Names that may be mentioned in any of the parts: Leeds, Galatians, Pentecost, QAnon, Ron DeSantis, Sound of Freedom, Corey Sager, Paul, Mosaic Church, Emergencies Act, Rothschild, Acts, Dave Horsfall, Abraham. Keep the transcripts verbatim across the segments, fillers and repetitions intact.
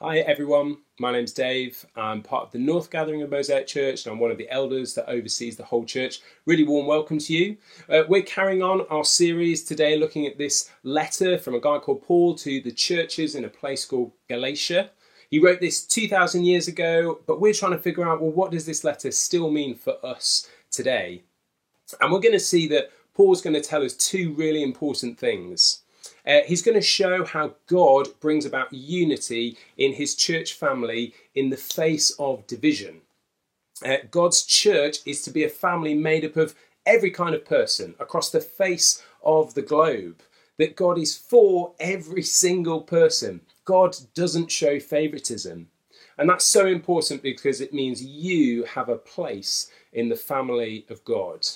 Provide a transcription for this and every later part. Hi everyone, my name's Dave. I'm part of the North Gathering of Mosaic Church and I'm one of the elders that oversees the whole church. Really warm welcome to you. Uh, we're carrying on our series today looking at this letter from a guy called Paul to the churches in a place called Galatia. He wrote this two thousand years ago, but we're trying to figure out, well, what does this letter still mean for us today? And we're going to see that Paul's going to tell us two really important things. Uh, he's going to show how God brings about unity in his church family in the face of division. Uh, God's church is to be a family made up of every kind of person across the face of the globe. That God is for every single person. God doesn't show favoritism. And that's so important because it means you have a place in the family of God.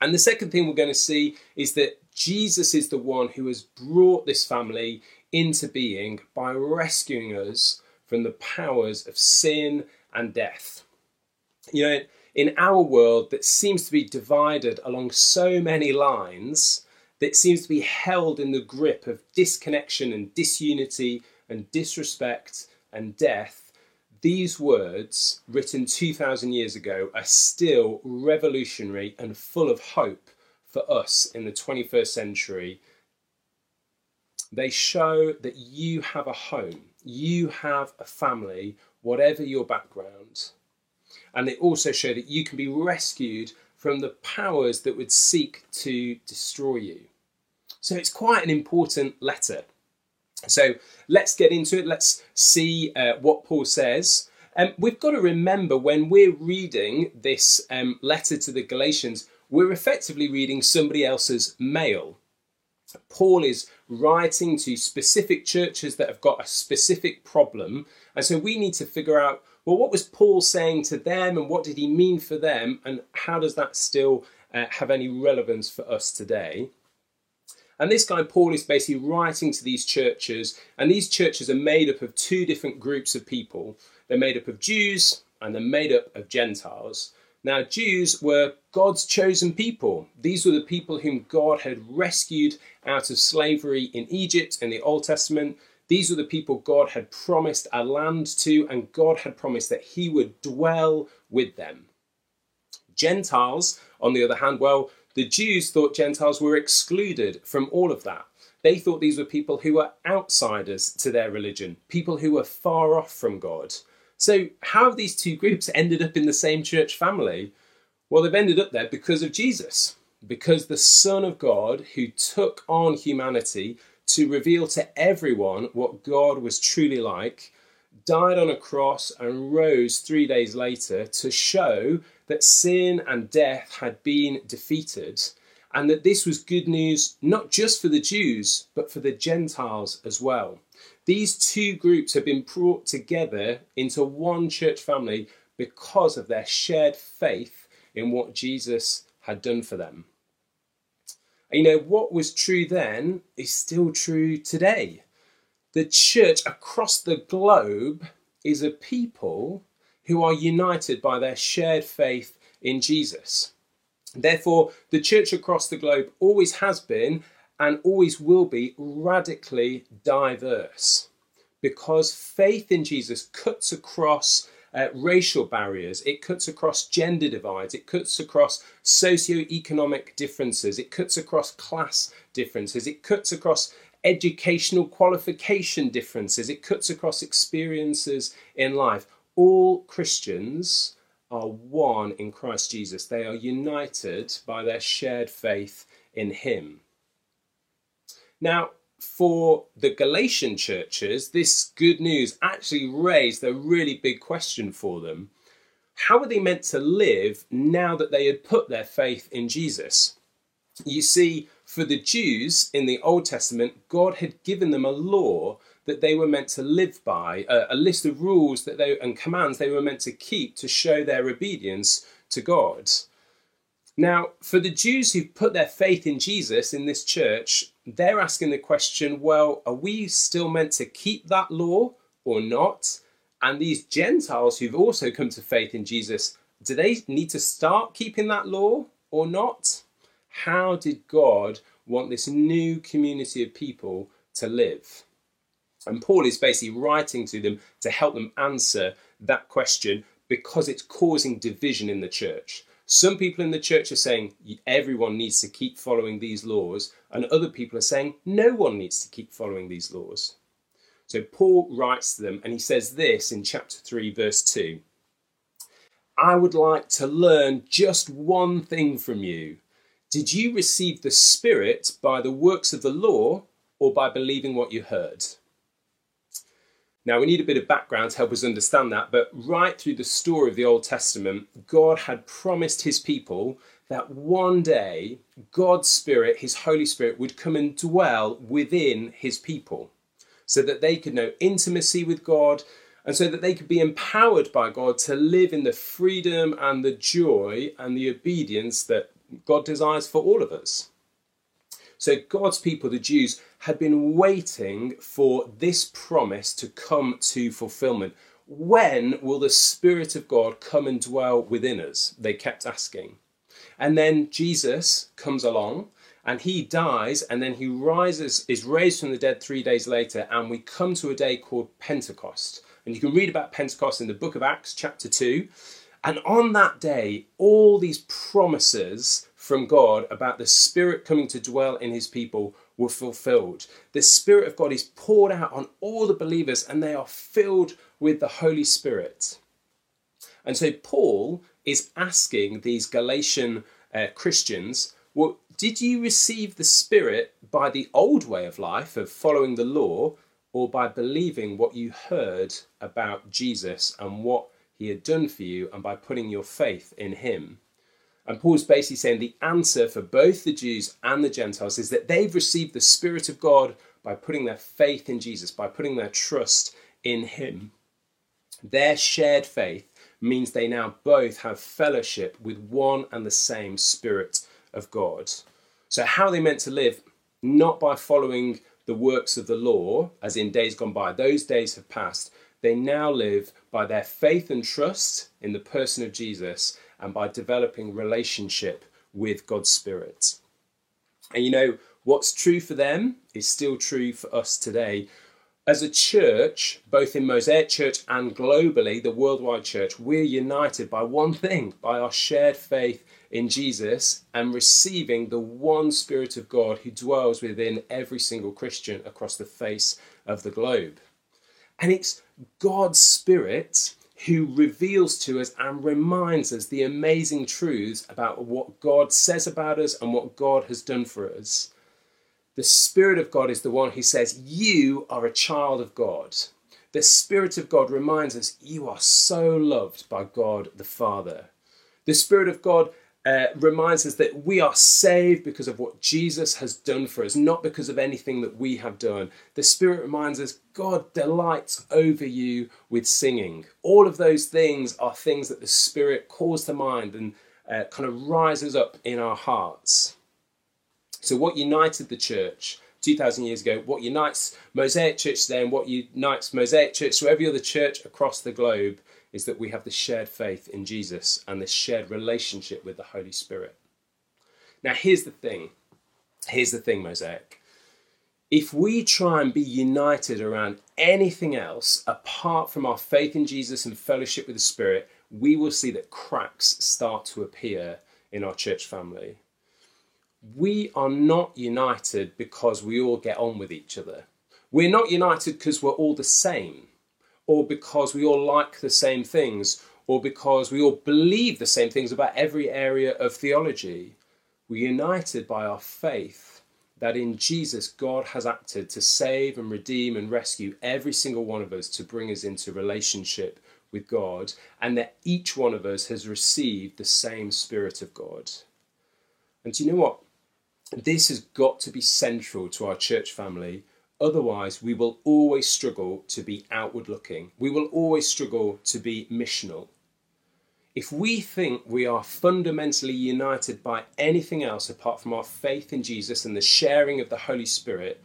And the second thing we're going to see is that Jesus is the one who has brought this family into being by rescuing us from the powers of sin and death. You know, in our world that seems to be divided along so many lines, that seems to be held in the grip of disconnection and disunity and disrespect and death, these words, written two thousand years ago, are still revolutionary and full of hope for us in the twenty-first century. They show that you have a home, you have a family, whatever your background. And they also show that you can be rescued from the powers that would seek to destroy you. So it's quite an important letter. So let's get into it. Let's see uh, what Paul says. Um, we've got to remember when we're reading this um, letter to the Galatians, we're effectively reading somebody else's mail. Paul is writing to specific churches that have got a specific problem. And so we need to figure out, well, what was Paul saying to them and what did he mean for them? And how does that still uh, have any relevance for us today? And this guy, Paul, is basically writing to these churches. And these churches are made up of two different groups of people. They're made up of Jews and they're made up of Gentiles. Now, Jews were God's chosen people. These were the people whom God had rescued out of slavery in Egypt in the Old Testament. These were the people God had promised a land to, and God had promised that he would dwell with them. Gentiles, on the other hand, well, the Jews thought Gentiles were excluded from all of that. They thought these were people who were outsiders to their religion, people who were far off from God. So how have these two groups ended up in the same church family? Well, they've ended up there because of Jesus, because the Son of God who took on humanity to reveal to everyone what God was truly like, died on a cross and rose three days later to show that sin and death had been defeated and that this was good news not just for the Jews, but for the Gentiles as well. These two groups have been brought together into one church family because of their shared faith in what Jesus had done for them. And you know, what was true then is still true today. The church across the globe is a people who are united by their shared faith in Jesus. Therefore, the church across the globe always has been and always will be radically diverse because faith in Jesus cuts across uh, racial barriers, it cuts across gender divides, it cuts across socioeconomic differences, it cuts across class differences, it cuts across educational qualification differences, it cuts across experiences in life. All Christians are one in Christ Jesus. They are united by their shared faith in him. Now, for the Galatian churches, this good news actually raised a really big question for them. How were they meant to live now that they had put their faith in Jesus? You see, for the Jews in the Old Testament, God had given them a law that they were meant to live by, a, a list of rules that they and commands they were meant to keep to show their obedience to God. Now, for the Jews who've put their faith in Jesus in this church, they're asking the question, well, are we still meant to keep that law or not? And these Gentiles who've also come to faith in Jesus, do they need to start keeping that law or not? How did God want this new community of people to live? And Paul is basically writing to them to help them answer that question, because it's causing division in the church. Some people in the church are saying everyone needs to keep following these laws, and other people are saying no one needs to keep following these laws. So Paul writes to them, and he says this in chapter three, verse two. I would like to learn just one thing from you. Did you receive the Spirit by the works of the law or by believing what you heard? Now, we need a bit of background to help us understand that, but right through the story of the Old Testament, God had promised his people that one day God's Spirit, his Holy Spirit, would come and dwell within his people so that they could know intimacy with God and so that they could be empowered by God to live in the freedom and the joy and the obedience that God desires for all of us. So God's people, the Jews, had been waiting for this promise to come to fulfillment. When will the Spirit of God come and dwell within us? They kept asking. And then Jesus comes along and he dies, and then he rises, is raised from the dead three days later, and we come to a day called Pentecost. And you can read about Pentecost in the book of Acts, chapter two. And on that day, all these promises from God about the Spirit coming to dwell in his people were fulfilled. The Spirit of God is poured out on all the believers and they are filled with the Holy Spirit. And so Paul is asking these Galatian uh, Christians, well, did you receive the Spirit by the old way of life of following the law or by believing what you heard about Jesus and what he had done for you and by putting your faith in him? And Paul's basically saying the answer for both the Jews and the Gentiles is that they've received the Spirit of God by putting their faith in Jesus, by putting their trust in him. Their shared faith means they now both have fellowship with one and the same Spirit of God. So how are they meant to live? Not by following the works of the law, as in days gone by. Those days have passed. They now live by their faith and trust in the person of Jesus and by developing relationship with God's Spirit. And you know, what's true for them is still true for us today. As a church, both in Mosaic Church and globally, the worldwide church, we're united by one thing, by our shared faith in Jesus and receiving the one Spirit of God who dwells within every single Christian across the face of the globe. And it's God's Spirit who reveals to us and reminds us the amazing truths about what God says about us and what God has done for us. The Spirit of God is the one who says, you are a child of God. The Spirit of God reminds us, you are so loved by God the Father. The Spirit of God uh, reminds us that we are saved because of what Jesus has done for us, not because of anything that we have done. The Spirit reminds us, God delights over you with singing. All of those things are things that the Spirit calls to mind and uh, kind of rises up in our hearts. So what united the church two thousand years ago, what unites Mosaic Church today and what unites Mosaic Church to every other church across the globe is that we have the shared faith in Jesus and the shared relationship with the Holy Spirit. Now, here's the thing. Here's the thing, Mosaic. If we try and be united around anything else apart from our faith in Jesus and fellowship with the Spirit, we will see that cracks start to appear in our church family. We are not united because we all get on with each other. We're not united because we're all the same, or because we all like the same things, or because we all believe the same things about every area of theology. We're united by our faith that in Jesus, God has acted to save and redeem and rescue every single one of us to bring us into relationship with God, and that each one of us has received the same Spirit of God. And do you know what? This has got to be central to our church family. Otherwise, we will always struggle to be outward looking. We will always struggle to be missional. If we think we are fundamentally united by anything else apart from our faith in Jesus and the sharing of the Holy Spirit,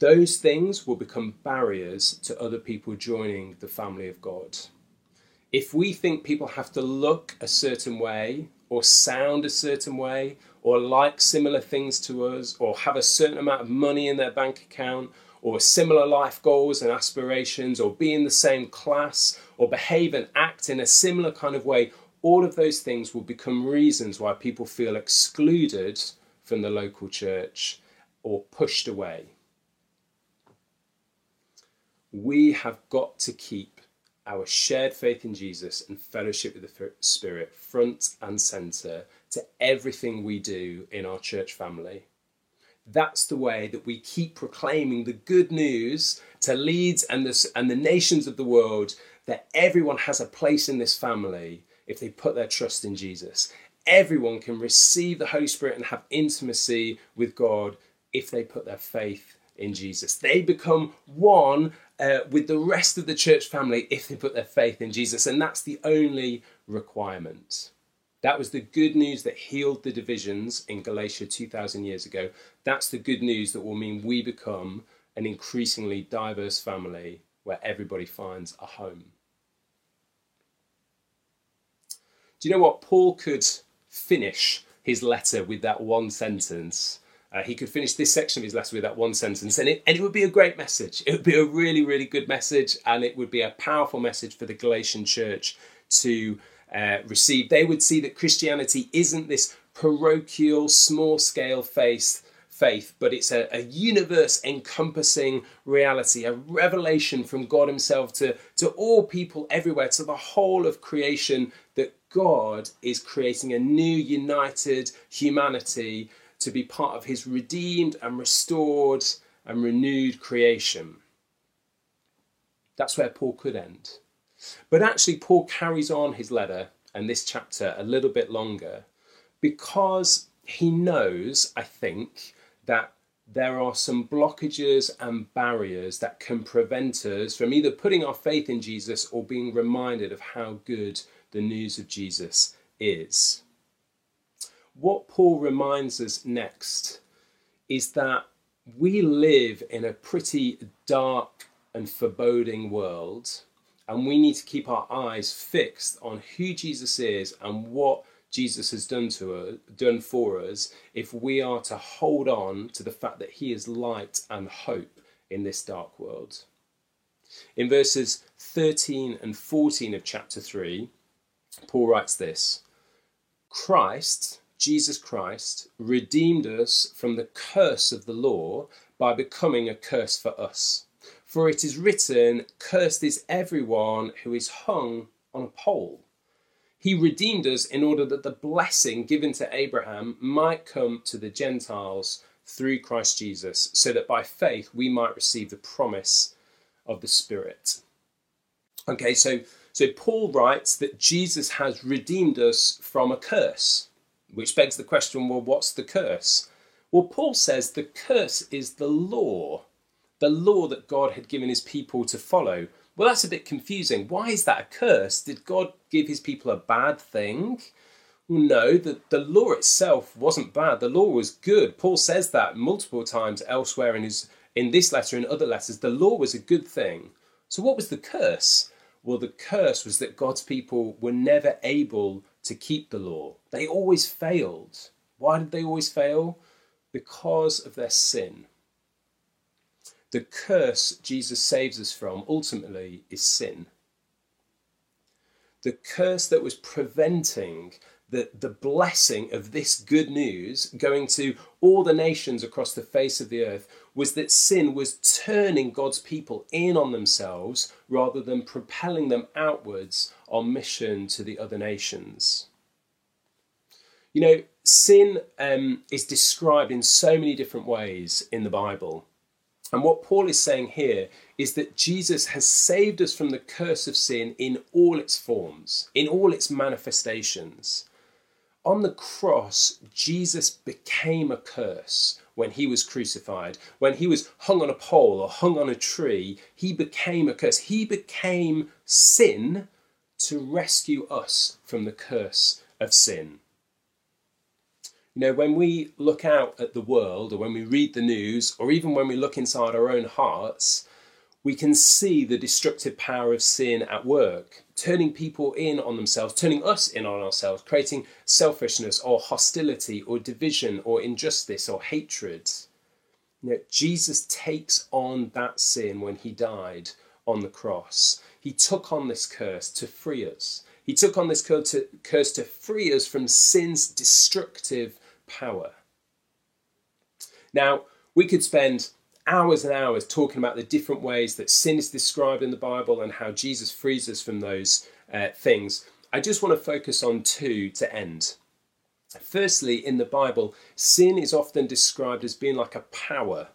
those things will become barriers to other people joining the family of God. If we think people have to look a certain way or sound a certain way or like similar things to us or have a certain amount of money in their bank account or similar life goals and aspirations, or be in the same class, or behave and act in a similar kind of way, all of those things will become reasons why people feel excluded from the local church or pushed away. We have got to keep our shared faith in Jesus and fellowship with the Spirit front and centre to everything we do in our church family. That's the way that we keep proclaiming the good news to Leeds and the, and the nations of the world, that everyone has a place in this family if they put their trust in Jesus. Everyone can receive the Holy Spirit and have intimacy with God if they put their faith in Jesus. They become one uh, with the rest of the church family if they put their faith in Jesus. And that's the only requirement. That was the good news that healed the divisions in Galatia two thousand years ago. That's the good news that will mean we become an increasingly diverse family where everybody finds a home. Do you know what? Paul could finish his letter with that one sentence. Uh, he could finish this section of his letter with that one sentence, and it, and it would be a great message. It would be a really, really good message, and it would be a powerful message for the Galatian church to Uh, receive. They would see that Christianity isn't this parochial, small-scale faith, faith, but it's a, a universe-encompassing reality, a revelation from God himself to, to all people everywhere, to the whole of creation, that God is creating a new, united humanity to be part of his redeemed and restored and renewed creation. That's where Paul could end. But actually, Paul carries on his letter and this chapter a little bit longer because he knows, I think, that there are some blockages and barriers that can prevent us from either putting our faith in Jesus or being reminded of how good the news of Jesus is. What Paul reminds us next is that we live in a pretty dark and foreboding world, and we need to keep our eyes fixed on who Jesus is and what Jesus has done to us, done for us, if we are to hold on to the fact that he is light and hope in this dark world. In verses thirteen and fourteen of chapter three, Paul writes this: Christ, Jesus Christ, redeemed us from the curse of the law by becoming a curse for us. For it is written, cursed is everyone who is hung on a pole. He redeemed us in order that the blessing given to Abraham might come to the Gentiles through Christ Jesus, so that by faith we might receive the promise of the Spirit. Okay, so, so Paul writes that Jesus has redeemed us from a curse, which begs the question, well, what's the curse? Well, Paul says the curse is the law. The law that God had given his people to follow. Well, that's a bit confusing. Why is that a curse? Did God give his people a bad thing? Well, no, the, the law itself wasn't bad. The law was good. Paul says that multiple times elsewhere in his in this letter and other letters. The law was a good thing. So what was the curse? Well, the curse was that God's people were never able to keep the law. They always failed. Why did they always fail? Because of their sin. The curse Jesus saves us from, ultimately, is sin. The curse that was preventing the, the blessing of this good news going to all the nations across the face of the earth was that sin was turning God's people in on themselves rather than propelling them outwards on mission to the other nations. You know, sin um, is described in so many different ways in the Bible. And what Paul is saying here is that Jesus has saved us from the curse of sin in all its forms, in all its manifestations. On the cross, Jesus became a curse when he was crucified. When he was hung on a pole or hung on a tree, he became a curse. He became sin to rescue us from the curse of sin. You know, when we look out at the world, or when we read the news, or even when we look inside our own hearts, we can see the destructive power of sin at work, turning people in on themselves, turning us in on ourselves, creating selfishness or hostility or division or injustice or hatred. You know, Jesus takes on that sin when he died on the cross. He took on this curse to free us. He took on this curse to, curse to free us from sin's destructive power. Now, we could spend hours and hours talking about the different ways that sin is described in the Bible and how Jesus frees us from those uh, things. I just want to focus on two to end. Firstly, in the Bible, sin is often described as being like a power,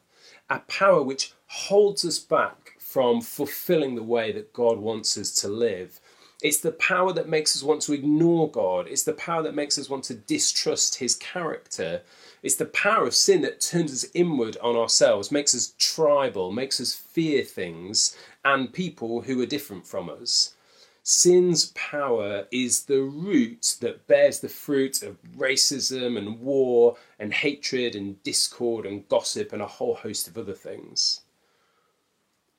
a power which holds us back from fulfilling the way that God wants us to live. It's the power that makes us want to ignore God. It's the power that makes us want to distrust his character. It's the power of sin that turns us inward on ourselves, makes us tribal, makes us fear things and people who are different from us. Sin's power is the root that bears the fruit of racism and war and hatred and discord and gossip and a whole host of other things.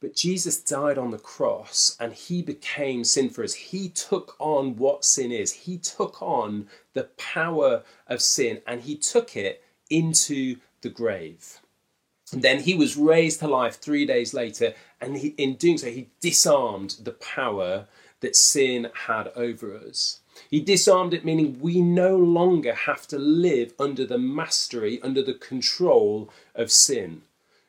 But Jesus died on the cross and he became sin for us. He took on what sin is. He took on the power of sin and he took it into the grave. And then he was raised to life three days later, and he, in doing so, he disarmed the power that sin had over us. He disarmed it, meaning we no longer have to live under the mastery, under the control of sin.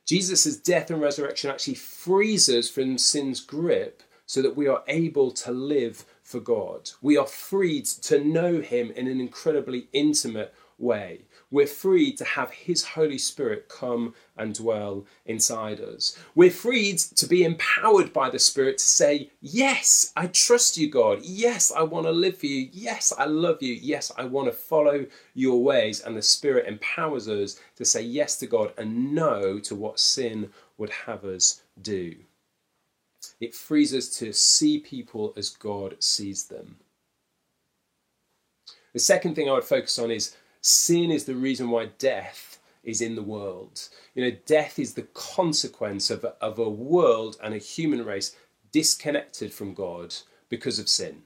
Jesus' death and resurrection actually frees us from sin's grip so that we are able to live for God. We are freed to know him in an incredibly intimate way. We're freed to have his Holy Spirit come and dwell inside us. We're freed to be empowered by the Spirit to say, yes, I trust you, God. Yes, I want to live for you. Yes, I love you. Yes, I want to follow your ways. And the Spirit empowers us to say yes to God and no to what sin would have us do. It frees us to see people as God sees them. The second thing I would focus on is sin is the reason why death is in the world. You know, death is the consequence of a, of a world and a human race disconnected from God because of sin.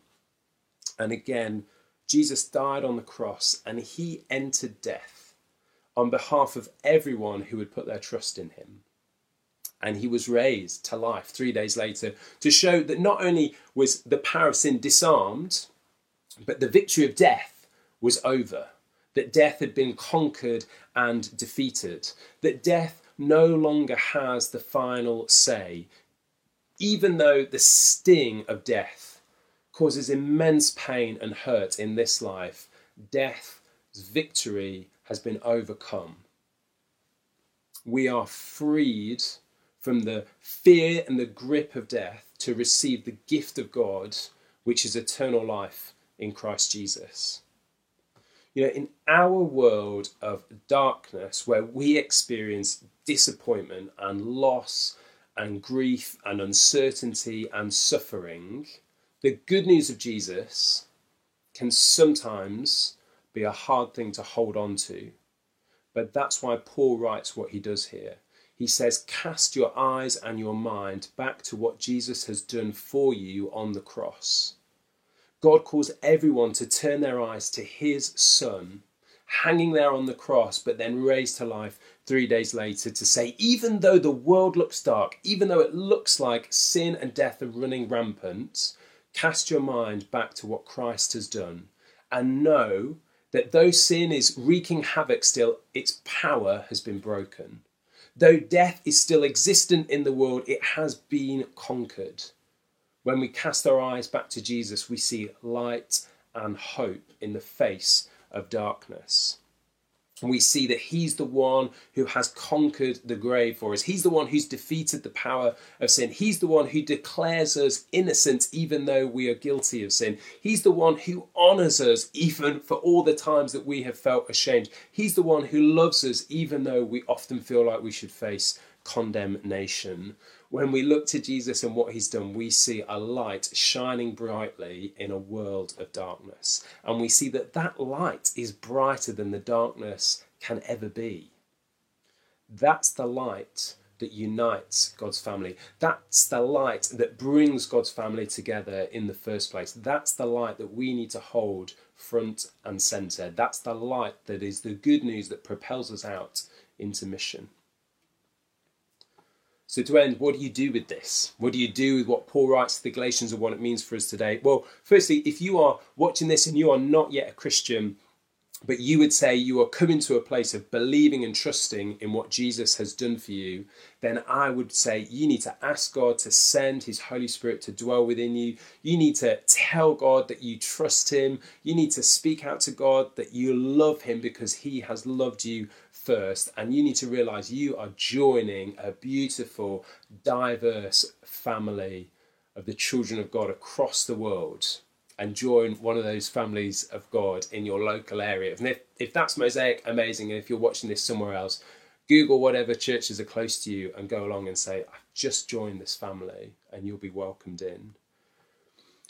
And again, Jesus died on the cross and he entered death on behalf of everyone who would put their trust in him. And he was raised to life three days later to show that not only was the power of sin disarmed, but the victory of death was over. That death had been conquered and defeated, that death no longer has the final say, even though the sting of death causes immense pain and hurt in this life. Death's victory has been overcome. We are freed from the fear and the grip of death to receive the gift of God, which is eternal life in Christ Jesus. You know, in our world of darkness, where we experience disappointment and loss and grief and uncertainty and suffering, the good news of Jesus can sometimes be a hard thing to hold on to. But that's why Paul writes what he does here. He says, cast your eyes and your mind back to what Jesus has done for you on the cross. God calls everyone to turn their eyes to his son, hanging there on the cross, but then raised to life three days later to say, even though the world looks dark, even though it looks like sin and death are running rampant, cast your mind back to what Christ has done and know that though sin is wreaking havoc still, its power has been broken. Though death is still existent in the world, it has been conquered. When we cast our eyes back to Jesus, we see light and hope in the face of darkness. And we see that he's the one who has conquered the grave for us. He's the one who's defeated the power of sin. He's the one who declares us innocent even though we are guilty of sin. He's the one who honours us even for all the times that we have felt ashamed. He's the one who loves us even though we often feel like we should face condemnation. When we look to Jesus and what he's done, we see a light shining brightly in a world of darkness. And we see that that light is brighter than the darkness can ever be. That's the light that unites God's family. That's the light that brings God's family together in the first place. That's the light that we need to hold front and centre. That's the light that is the good news that propels us out into mission. So to end, what do you do with this? What do you do with what Paul writes to the Galatians and what it means for us today? Well, firstly, if you are watching this and you are not yet a Christian, but you would say you are coming to a place of believing and trusting in what Jesus has done for you, then I would say you need to ask God to send his Holy Spirit to dwell within you. You need to tell God that you trust him. You need to speak out to God that you love him because he has loved you first. And you need to realize you are joining a beautiful, diverse family of the children of God across the world. And join one of those families of God in your local area. And if, if that's Mosaic, amazing. And if you're watching this somewhere else, Google whatever churches are close to you and go along and say, I've just joined this family, and you'll be welcomed in.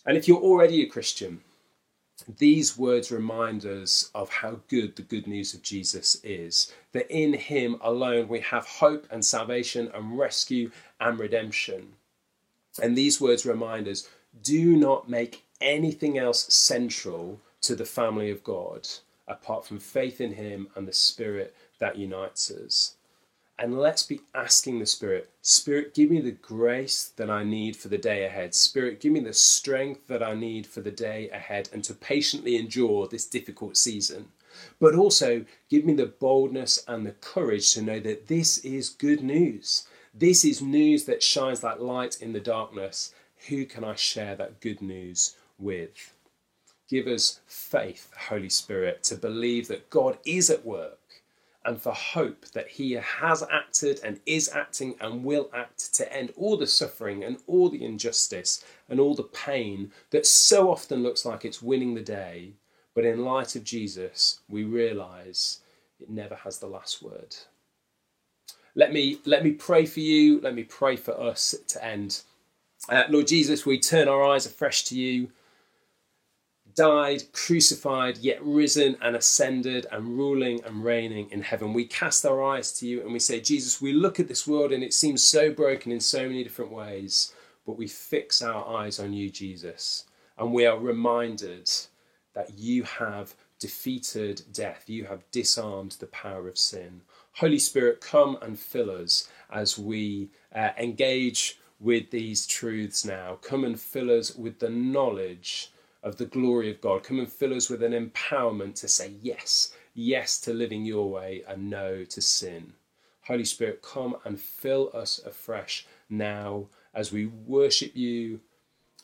And if you're already a Christian, these words remind us of how good the good news of Jesus is. That in him alone we have hope and salvation and rescue and redemption. And these words remind us, do not make anything else central to the family of God apart from faith in him and the Spirit that unites us. And let's be asking the Spirit, Spirit, give me the grace that I need for the day ahead. Spirit, give me the strength that I need for the day ahead and to patiently endure this difficult season. But also give me the boldness and the courage to know that this is good news. This is news that shines like light in the darkness. Who can I share that good news with? Give us faith, Holy Spirit, to believe that God is at work and for hope that he has acted and is acting and will act to end all the suffering and all the injustice and all the pain that so often looks like it's winning the day. But in light of Jesus, we realise it never has the last word. Let me, let me pray for you. Let me pray for us to end. Uh, Lord Jesus, we turn our eyes afresh to you. Died, crucified, yet risen and ascended and ruling and reigning in heaven. We cast our eyes to you and we say, Jesus, we look at this world and it seems so broken in so many different ways, but we fix our eyes on you, Jesus, and we are reminded that you have defeated death. You have disarmed the power of sin. Holy Spirit, come and fill us as we uh, engage with these truths now. Come and fill us with the knowledge of the glory of God. Come and fill us with an empowerment to say yes, yes to living your way and no to sin. Holy Spirit, come and fill us afresh now as we worship you,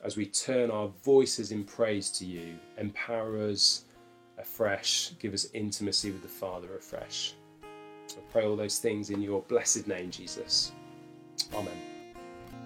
as we turn our voices in praise to you. Empower us afresh. Give us intimacy with the Father afresh. I pray all those things in your blessed name, Jesus. Amen.